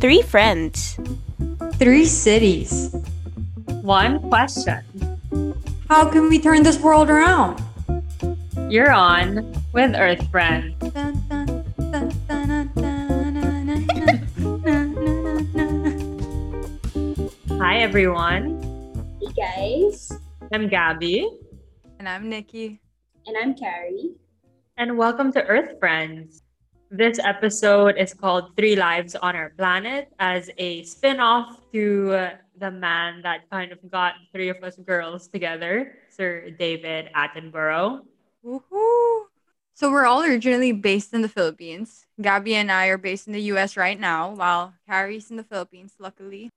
Three friends. Three cities. One question. How can we turn this world around? You're on with Earth Friends. Hi, everyone. Hey, guys. I'm Gabby. And I'm Nikki. And I'm Carrie. And welcome to Earth Friends. This episode is called Three Lives on Our Planet as a spin-off to the man that kind of got three of us girls together, Sir David Attenborough. Woohoo! So we're all originally based in the Philippines. Gabby and I are based in the US right now, while Carrie's in the Philippines, luckily.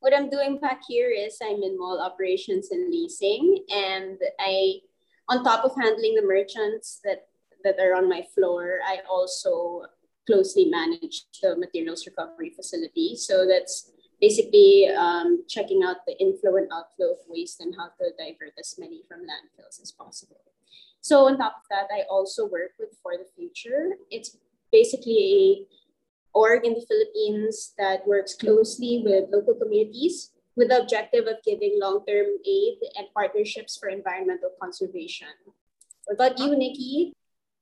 What I'm doing back here is I'm in mall operations and leasing, and I, on top of handling the merchants that are on my floor, I also closely manage the materials recovery facility. So that's basically checking out the inflow and outflow of waste and how to divert as many from landfills as possible. So on top of that, I also work with For the Future. It's basically a org in the Philippines that works closely with local communities with the objective of giving long-term aid and partnerships for environmental conservation. What about you, Nikki?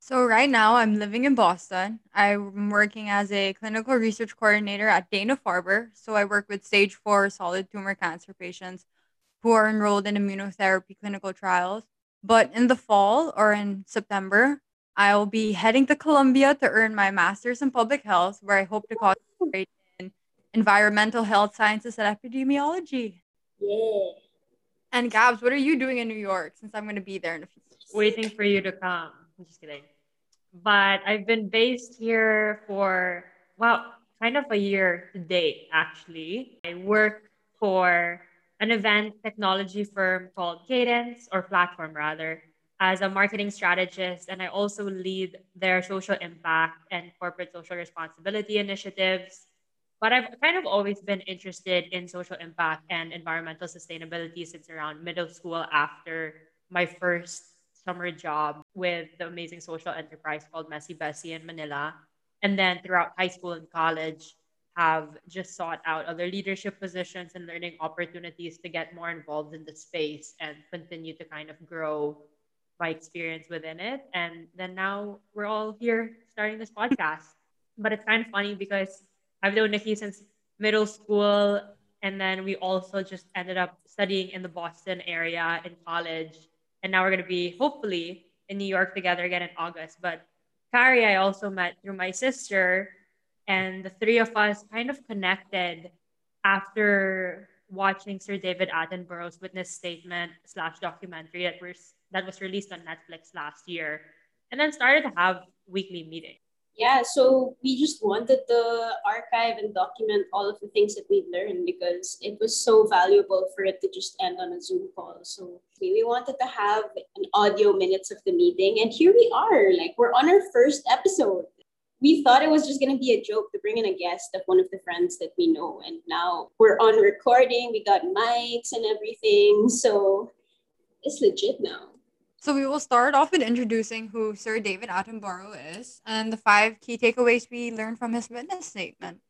So right now, I'm living in Boston. I'm working as a clinical research coordinator at Dana-Farber. So I work with stage 4 solid tumor cancer patients who are enrolled in immunotherapy clinical trials. But in the fall or in September, I will be heading to Columbia to earn my master's in public health, where I hope to concentrate in environmental health sciences and epidemiology. Yeah. And Gabs, what are you doing in New York since I'm going to be there in a few years? Waiting for you to come. I'm just kidding. But I've been based here for, kind of a year to date, actually. I work for an event technology firm called Cadence, or Platform, rather, as a marketing strategist, and I also lead their social impact and corporate social responsibility initiatives. But I've kind of always been interested in social impact and environmental sustainability since around middle school after my first summer job with the amazing social enterprise called Messy Bessie in Manila. And then throughout high school and college, have just sought out other leadership positions and learning opportunities to get more involved in the space and continue to kind of grow my experience within it. And then now we're all here starting this podcast. But it's kind of funny because I've known Nikki since middle school. And then we also just ended up studying in the Boston area in college. And now we're going to be hopefully in New York together again in August. But Carrie, I also met through my sister. And the three of us kind of connected after watching Sir David Attenborough's witness statement / documentary that was released on Netflix last year, and then started to have weekly meetings. Yeah, so we just wanted to archive and document all of the things that we learned because it was so valuable for it to just end on a Zoom call. So we wanted to have an audio minutes of the meeting, and here we are, we're on our first episode. We thought it was just going to be a joke to bring in a guest of one of the friends that we know. And now we're on recording. We got mics and everything. So it's legit now. So we will start off with introducing who Sir David Attenborough is and the 5 key takeaways we learned from his witness statement.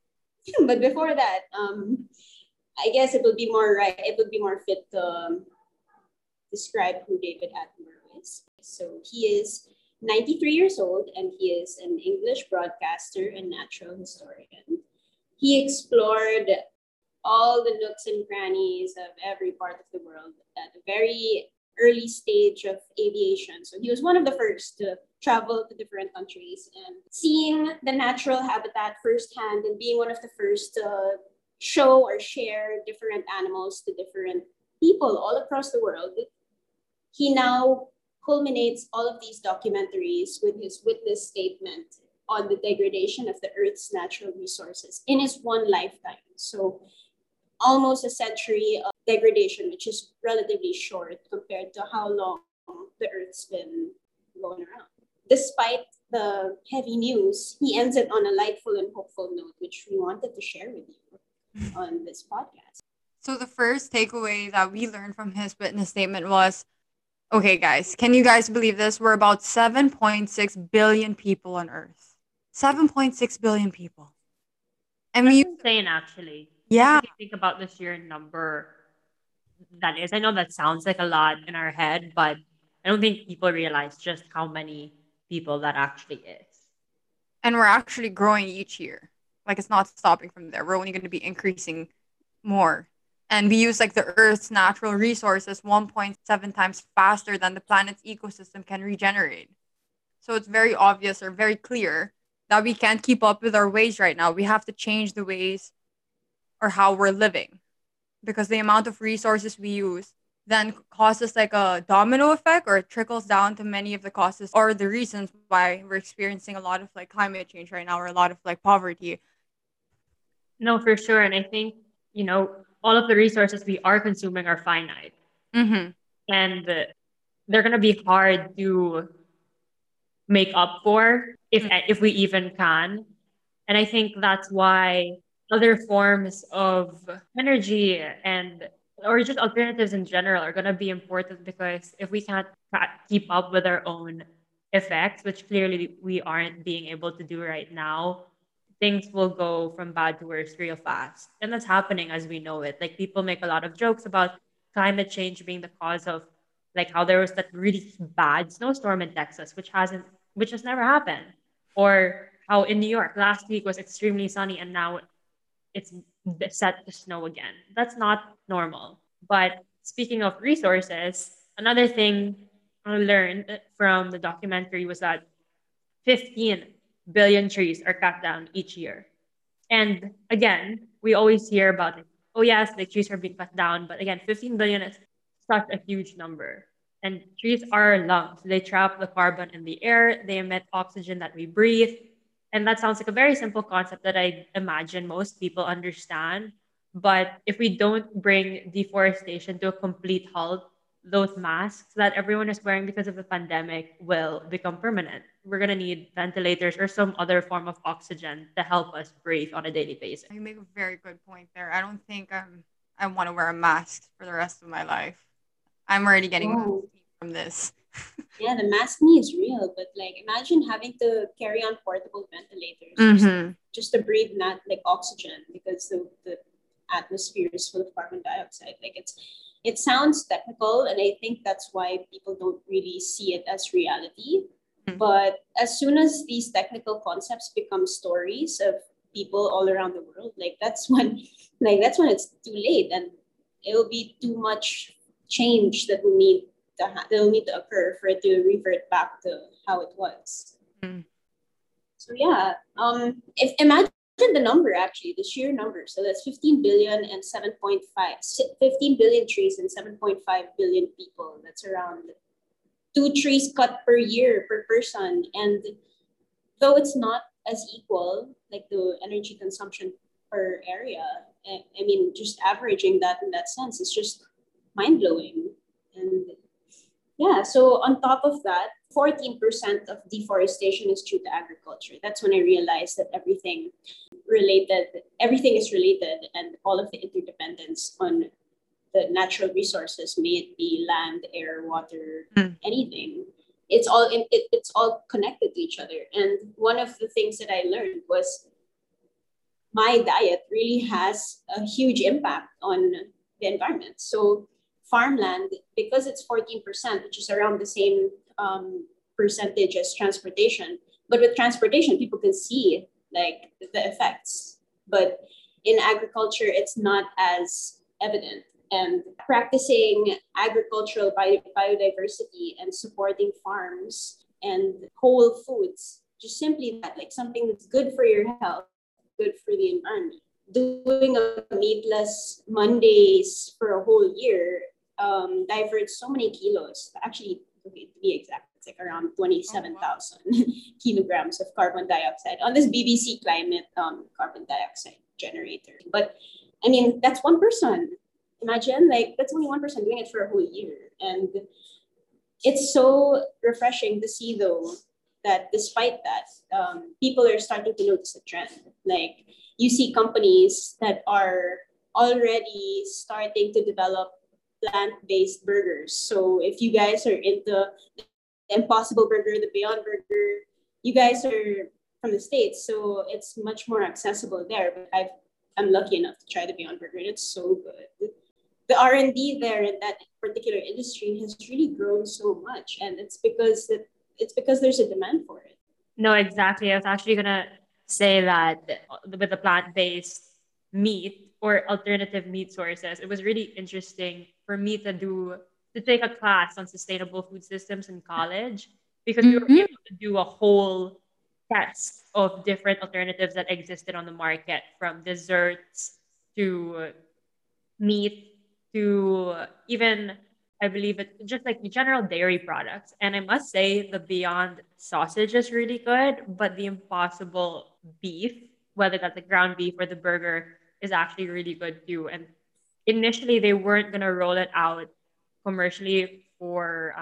But before that, I guess it would be more right. It would be more fit to describe who David Attenborough is. So he is 93 years old, and he is an English broadcaster and natural historian. He explored all the nooks and crannies of every part of the world at a very early stage of aviation. So he was one of the first to travel to different countries, and seeing the natural habitat firsthand and being one of the first to show or share different animals to different people all across the world. He now culminates all of these documentaries with his witness statement on the degradation of the Earth's natural resources in his one lifetime. So almost a century of degradation, which is relatively short compared to how long the Earth's been going around. Despite the heavy news, he ends it on a lightful and hopeful note, which we wanted to share with you on this podcast. So the first takeaway that we learned from his witness statement was, okay, guys, can you guys believe this? We're about 7.6 billion people on Earth. 7.6 billion people. I mean, that's insane, actually. Yeah. If you think about the sheer number that is, I know that sounds like a lot in our head, but I don't think people realize just how many people that actually is. And we're actually growing each year. Like, it's not stopping from there. We're only going to be increasing more. And we use, like, the Earth's natural resources 1.7 times faster than the planet's ecosystem can regenerate. So it's very obvious or very clear that we can't keep up with our ways right now. We have to change the ways or how we're living, because the amount of resources we use then causes like a domino effect, or it trickles down to many of the causes or the reasons why we're experiencing a lot of like climate change right now, or a lot of like poverty. No, for sure. And I think, you know, all of the resources we are consuming are finite. Mm-hmm. And they're going to be hard to make up for if we even can. And I think that's why other forms of energy and or just alternatives in general are going to be important, because if we can't keep up with our own effects, which clearly we aren't being able to do right now, things will go from bad to worse real fast. And that's happening as we know it. Like, people make a lot of jokes about climate change being the cause of like how there was that really bad snowstorm in Texas, which has never happened. Or how in New York last week was extremely sunny and now it's set to snow again. That's not normal. But speaking of resources, another thing I learned from the documentary was that 15 billion trees are cut down each year. And again, we always hear about it. Oh yes, the trees are being cut down. But again, 15 billion is such a huge number. And trees are our lungs. They trap the carbon in the air. They emit oxygen that we breathe. And that sounds like a very simple concept that I imagine most people understand. But if we don't bring deforestation to a complete halt, those masks that everyone is wearing because of the pandemic will become permanent. We're going to need ventilators or some other form of oxygen to help us breathe on a daily basis. You make a very good point there. I don't think I want to wear a mask for the rest of my life. I'm already getting from this. Yeah, the mask knee is real, but like imagine having to carry on portable ventilators just to breathe not like oxygen, because the atmosphere is full of carbon dioxide. Like it sounds technical, and I think that's why people don't really see it as reality. Mm-hmm. But as soon as these technical concepts become stories of people all around the world, like that's when it's too late, and it will be too much change that we need. They'll need to occur for it to revert back to how it was. Mm. So yeah, if imagine the number, actually, the sheer number. So that's 15 billion and 7.5, 15 billion trees and 7.5 billion people. That's around 2 trees cut per year per person. And though it's not as equal, like the energy consumption per area, I mean, just averaging that in that sense is just mind-blowing. And yeah, so on top of that, 14% of deforestation is due to agriculture. That's when I realized that everything is related, and all of the interdependence on the natural resources, may it be land, air, water, anything, it's all connected to each other. And one of the things that I learned was my diet really has a huge impact on the environment. So farmland, because it's 14%, which is around the same percentage as transportation. But with transportation, people can see like the effects. But in agriculture, it's not as evident. And practicing agricultural biodiversity and supporting farms and whole foods, just simply that, like something that's good for your health, good for the environment. Doing a meatless Mondays for a whole year diverts so many kilos. Actually, okay, to be exact, it's like around 27,000 kilograms of carbon dioxide on this BBC climate carbon dioxide generator. But I mean, that's one person. Imagine, like, that's only one person doing it for a whole year. And it's so refreshing to see, though, that despite that, people are starting to notice a trend. Like, you see companies that are already starting to develop plant-based burgers. So if you guys are into the Impossible Burger, the Beyond Burger, you guys are from the States, so it's much more accessible there. But I'm lucky enough to try the Beyond Burger, and it's so good. The R&D there in that particular industry has really grown so much, and it's because there's a demand for it. No, exactly. I was actually gonna say that with the plant-based meat or alternative meat sources, it was really interesting for me to take a class on sustainable food systems in college, because we were able to do a whole test of different alternatives that existed on the market, from desserts to meat to even, I believe, it's just like the general dairy products. And I must say the Beyond sausage is really good, but the Impossible beef, whether that's the ground beef or the burger, is actually really good too. And initially they weren't going to roll it out commercially for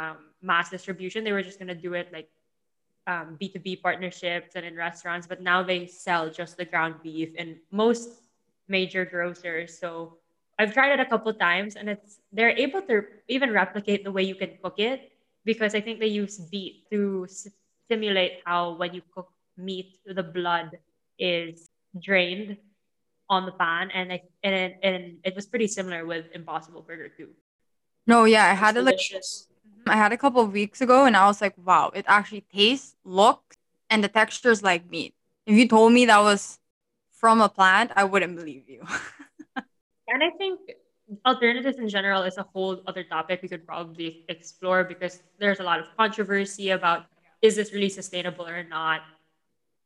mass distribution. They were just going to do it like B2B partnerships and in restaurants, but now they sell just the ground beef in most major grocers. So I've tried it a couple of times, and they're able to even replicate the way you can cook it, because I think they use beet to simulate how when you cook meat, the blood is drained on the pan, and it was pretty similar with Impossible Burger too. No, yeah, I had it like I had a couple of weeks ago, and I was like, wow, it actually tastes, looks, and the texture is like meat. If you told me that was from a plant, I wouldn't believe you. And I think alternatives in general is a whole other topic we could probably explore, because there's a lot of controversy about, is this really sustainable or not?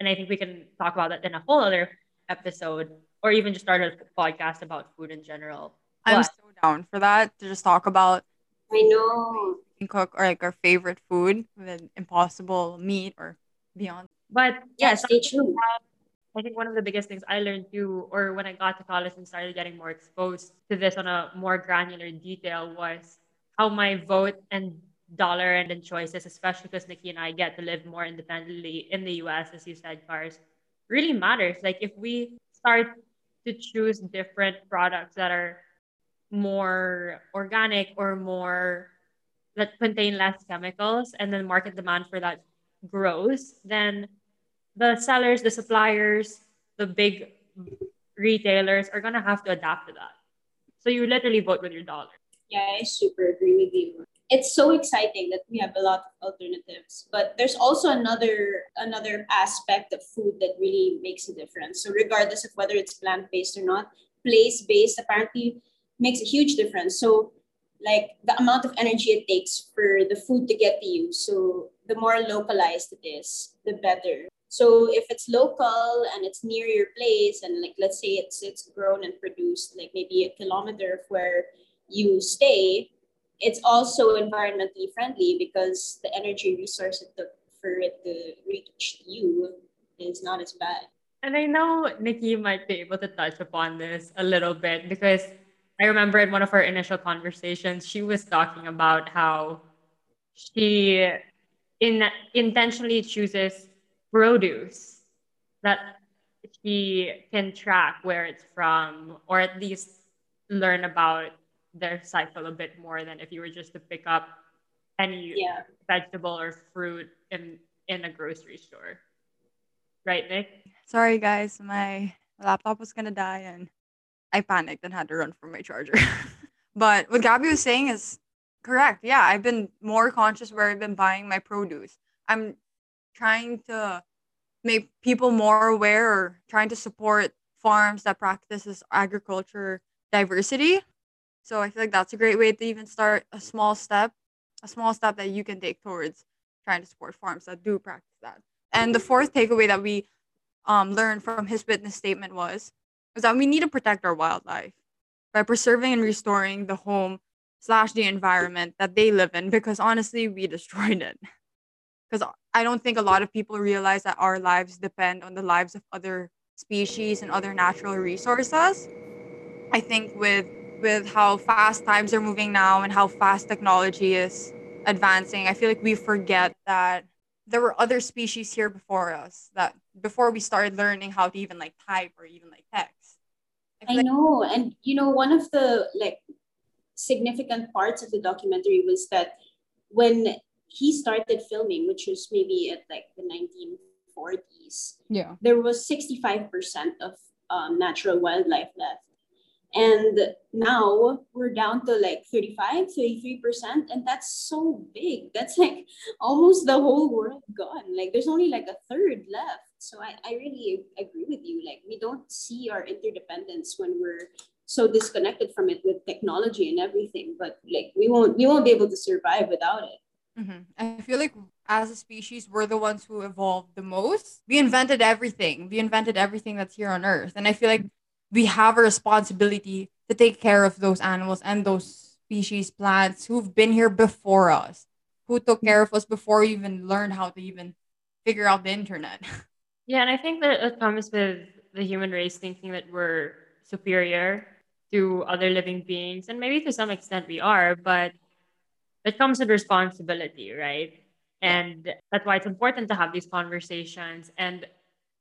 And I think we can talk about that in a whole other episode, or even just start a podcast about food in general. I'm so down for that, to just talk about, I know, we can cook, or like our favorite food with Impossible meat or Beyond. But yes, stay tuned. I think one of the biggest things I learned too, or when I got to college and started getting more exposed to this on a more granular detail, was how my vote and dollar and choices, especially because Nikki and I get to live more independently in the US, as you said, Cars, really matters. Like, if we start to choose different products that are more organic or more that contain less chemicals, and then market demand for that grows, then the sellers, the suppliers, the big retailers are going to have to adapt to that. So you literally vote with your dollar. Yeah, I super agree with you. It's so exciting that we have a lot of alternatives, but there's also another aspect of food that really makes a difference. So regardless of whether it's plant-based or not, place-based apparently makes a huge difference. So like the amount of energy it takes for the food to get to you. So the more localized it is, the better. So if it's local and it's near your place, and like, let's say it's grown and produced like maybe a kilometer of where you stay, it's also environmentally friendly, because the energy resource it took for it to reach you is not as bad. And I know Nikki might be able to touch upon this a little bit, because I remember in one of our initial conversations, she was talking about how she intentionally chooses produce that she can track where it's from, or at least learn about their cycle a bit more than if you were just to pick up any vegetable or fruit in a grocery store. Right, Nick? Sorry, guys. My laptop was going to die, and I panicked and had to run for my charger. But what Gabby was saying is correct. Yeah, I've been more conscious where I've been buying my produce. I'm trying to make people more aware, or trying to support farms that practices agriculture diversity. So I feel like that's a great way to even start a small step that you can take towards trying to support farms that do practice that. And the fourth takeaway that we learned from his witness statement was that we need to protect our wildlife by preserving and restoring the home/the environment that they live in, because honestly, we destroyed it. Because I don't think a lot of people realize that our lives depend on the lives of other species and other natural resources. I think with how fast times are moving now and how fast technology is advancing, I feel like we forget that there were other species here before us, that before we started learning how to even like type or even like text. I know. And, you know, one of the like significant parts of the documentary was that when he started filming, which was maybe at like the 19 1940s, there was 65% of natural wildlife left. And now we're down to like 33%. And that's so big. That's like almost the whole world gone. Like there's only like a third left. So I really agree with you. Like we don't see our interdependence when we're so disconnected from it with technology and everything, but like we won't be able to survive without it. Mm-hmm. I feel like as a species, we're the ones who evolved the most. We invented everything. We invented everything that's here on Earth. And I feel like we have a responsibility to take care of those animals and those species, plants who've been here before us, who took care of us before we even learned how to even figure out the internet. Yeah, and I think that it comes with the human race thinking that we're superior to other living beings. And maybe to some extent we are, but it comes with responsibility, right? And that's why it's important to have these conversations and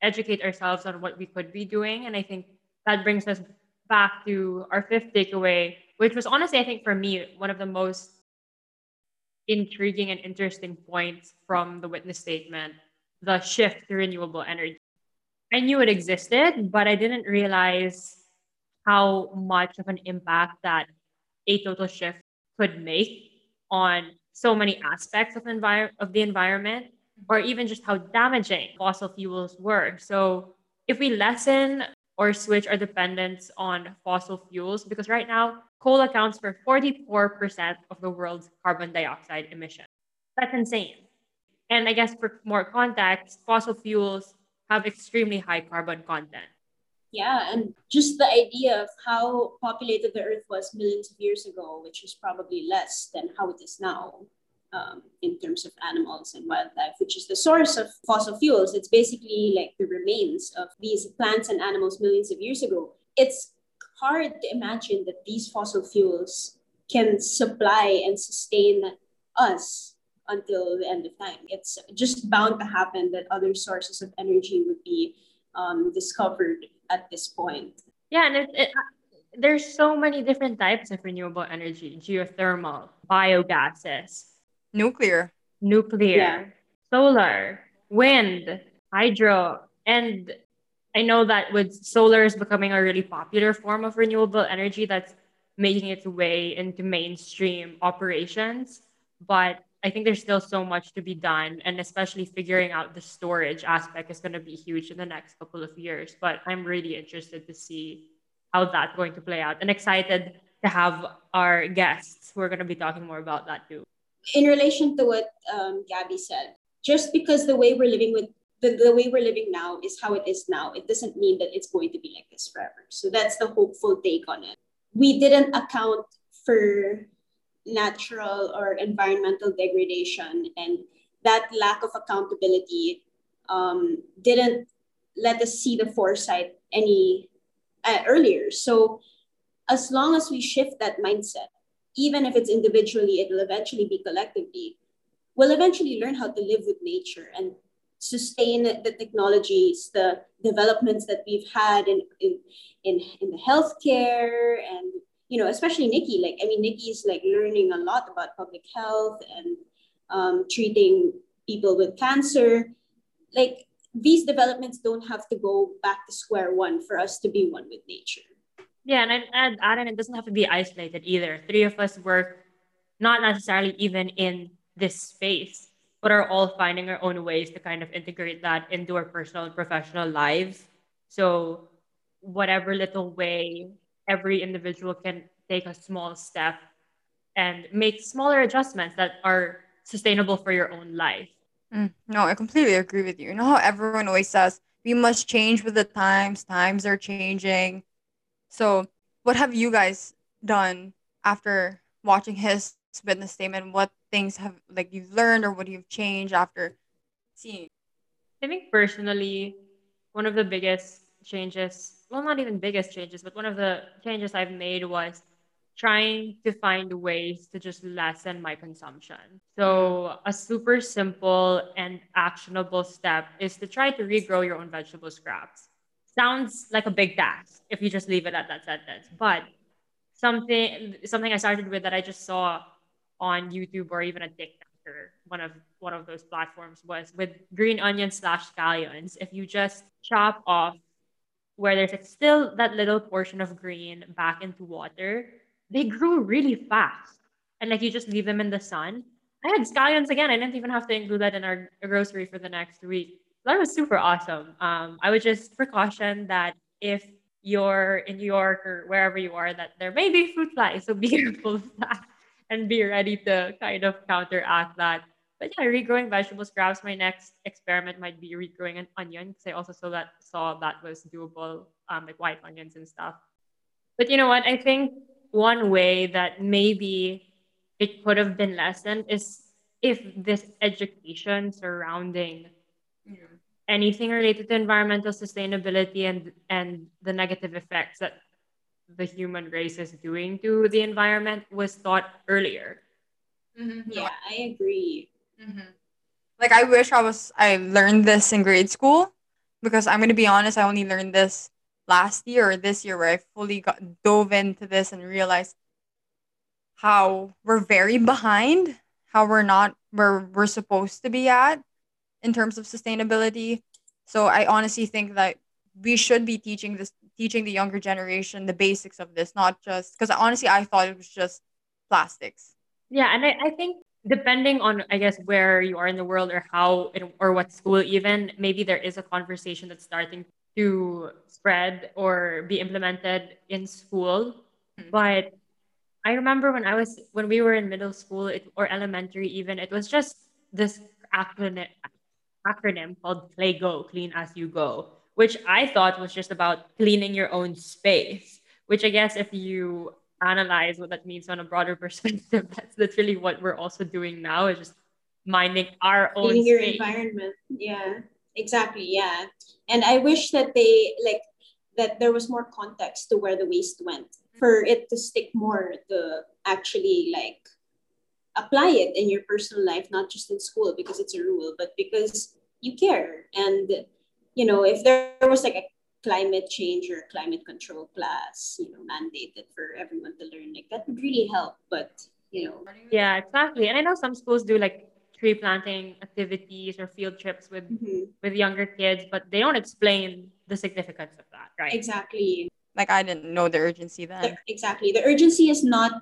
educate ourselves on what we could be doing. And I think that brings us back to our fifth takeaway, which was honestly, I think for me, one of the most intriguing and interesting points from the witness statement, the shift to renewable energy. I knew it existed, but I didn't realize how much of an impact that a total shift could make on so many aspects of the environment, or even just how damaging fossil fuels were. So if we lessen or switch our dependence on fossil fuels, because right now, coal accounts for 44% of the world's carbon dioxide emissions. That's insane. And I guess for more context, fossil fuels have extremely high carbon content. Yeah, and just the idea of how populated the Earth was millions of years ago, which is probably less than how it is now in terms of animals and wildlife, which is the source of fossil fuels. It's basically like the remains of these plants and animals millions of years ago. It's hard to imagine that these fossil fuels can supply and sustain us until the end of time. It's just bound to happen that other sources of energy would be discovered at this point. Yeah, and there's so many different types of renewable energy: geothermal, biogases, nuclear, solar, wind, hydro. And I know that with solar is becoming a really popular form of renewable energy that's making its way into mainstream operations. But I think there's still so much to be done, and especially figuring out the storage aspect is going to be huge in the next couple of years. But I'm really interested to see how that's going to play out, and excited to have our guests who are going to be talking more about that too. In relation to what Gabby said, just because the way we're living with the way we're living now is how it is now, it doesn't mean that it's going to be like this forever. So that's the hopeful take on it. We didn't account for natural or environmental degradation, and that lack of accountability didn't let us see the foresight any earlier. So as long as we shift that mindset, even if it's individually, it will eventually be collectively. We'll eventually learn how to live with nature and sustain the technologies, the developments that we've had in the healthcare, and especially Nikki. Like, I mean, Nikki is like learning a lot about public health and treating people with cancer. Like, these developments don't have to go back to square one for us to be one with nature. Yeah, and I'd add in, it doesn't have to be isolated either. Three of us work not necessarily even in this space, but are all finding our own ways to kind of integrate that into our personal and professional lives. So whatever little way every individual can take a small step and make smaller adjustments that are sustainable for your own life. No, I completely agree with you. You know how everyone always says, we must change with the times. Times are changing. So what have you guys done after watching his witness statement? What things have you've learned, or what you've changed after seeing? I think personally, one of the biggest changes, well, not even biggest changes, but one of the changes I've made was trying to find ways to just lessen my consumption. So a super simple and actionable step is to try to regrow your own vegetable scraps. Sounds like a big task if you just leave it at that sentence, but something I started with that I just saw on YouTube or even a TikTok or one of those platforms was with green onions / scallions. If you just chop off where there's still that little portion of green back into water, they grew really fast. And like you just leave them in the sun. I had scallions again. I didn't even have to include that in our grocery for the next week. That was super awesome. I would just precaution that if you're in New York or wherever you are, that there may be fruit flies. So be careful of that and be ready to kind of counteract that. But yeah, regrowing vegetable scraps. My next experiment might be regrowing an onion, because I also saw that was doable, like white onions and stuff. But you know what? I think one way that maybe it could have been lessened is if this education surrounding anything related to environmental sustainability and the negative effects that the human race is doing to the environment was taught earlier. Mm-hmm. Yeah, I agree. Mm-hmm. Like, I wish I learned this in grade school, because I'm going to be honest, I only learned this last year or this year, where I fully dove into this and realized how we're very behind, how we're not where we're supposed to be at in terms of sustainability. So I honestly think that we should be teaching the younger generation the basics of this, not just because honestly I thought it was just plastics. Yeah, and I think depending on, I guess, where you are in the world or or what school even, maybe there is a conversation that's starting to spread or be implemented in school. Mm-hmm. But I remember when we were in middle school or elementary even, it was just this acronym called CLAYGO, Clean As You Go, which I thought was just about cleaning your own space, which I guess if you analyze what that means on a broader perspective, that's literally what we're also doing now, is just minding our own space. Your environment. Yeah, exactly. Yeah. And I wish that that there was more context to where the waste went, for it to stick more to actually like apply it in your personal life, not just in school because it's a rule, but because you care. And, you know, if there was like a climate change or climate control class, you know, mandated for everyone to learn, like that would really help. But, you know. Yeah, exactly. And I know some schools do like tree planting activities or field trips with younger kids, but they don't explain the significance of that, right? Exactly. Like, I didn't know the urgency then. Exactly. The urgency is not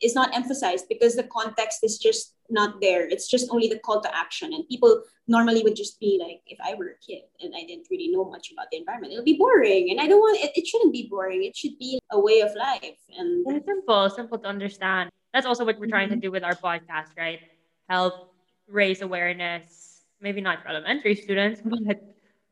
emphasized because the context is just not there. It's just only the call to action. And people normally would just be like, if I were a kid and I didn't really know much about the environment, it'll be boring. And I don't want it. It shouldn't be boring. It should be a way of life. And simple to understand. That's also what we're trying to do with our podcast, right? Help raise awareness, maybe not for elementary students, but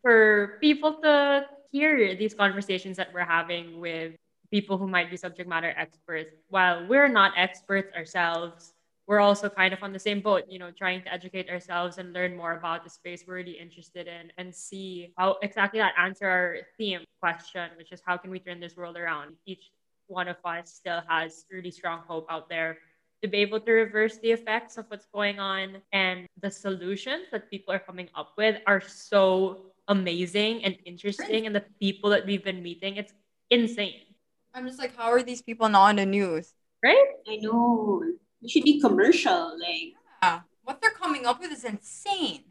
for people to hear these conversations that we're having with people who might be subject matter experts. While we're not experts ourselves, we're also kind of on the same boat, you know, trying to educate ourselves and learn more about the space we're really interested in and see how exactly that answer our theme question, which is how can we turn this world around? Each one of us still has really strong hope out there to be able to reverse the effects of what's going on. And the solutions that people are coming up with are so amazing and interesting, and the people that we've been meeting, it's insane. I'm just like, how are these people not on the news? Right? I know. It should be commercial. Like, yeah. What they're coming up with is insane.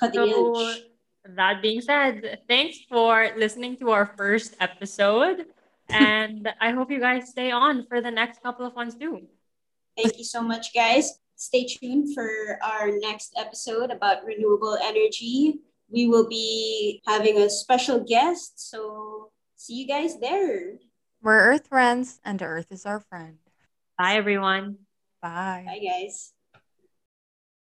So, that being said, thanks for listening to our first episode, and I hope you guys stay on for the next couple of ones too. Thank you so much, guys. Stay tuned for our next episode about renewable energy. We will be having a special guest, so see you guys there. We're Earth friends, and the Earth is our friend. Bye, everyone. Bye. Bye, guys.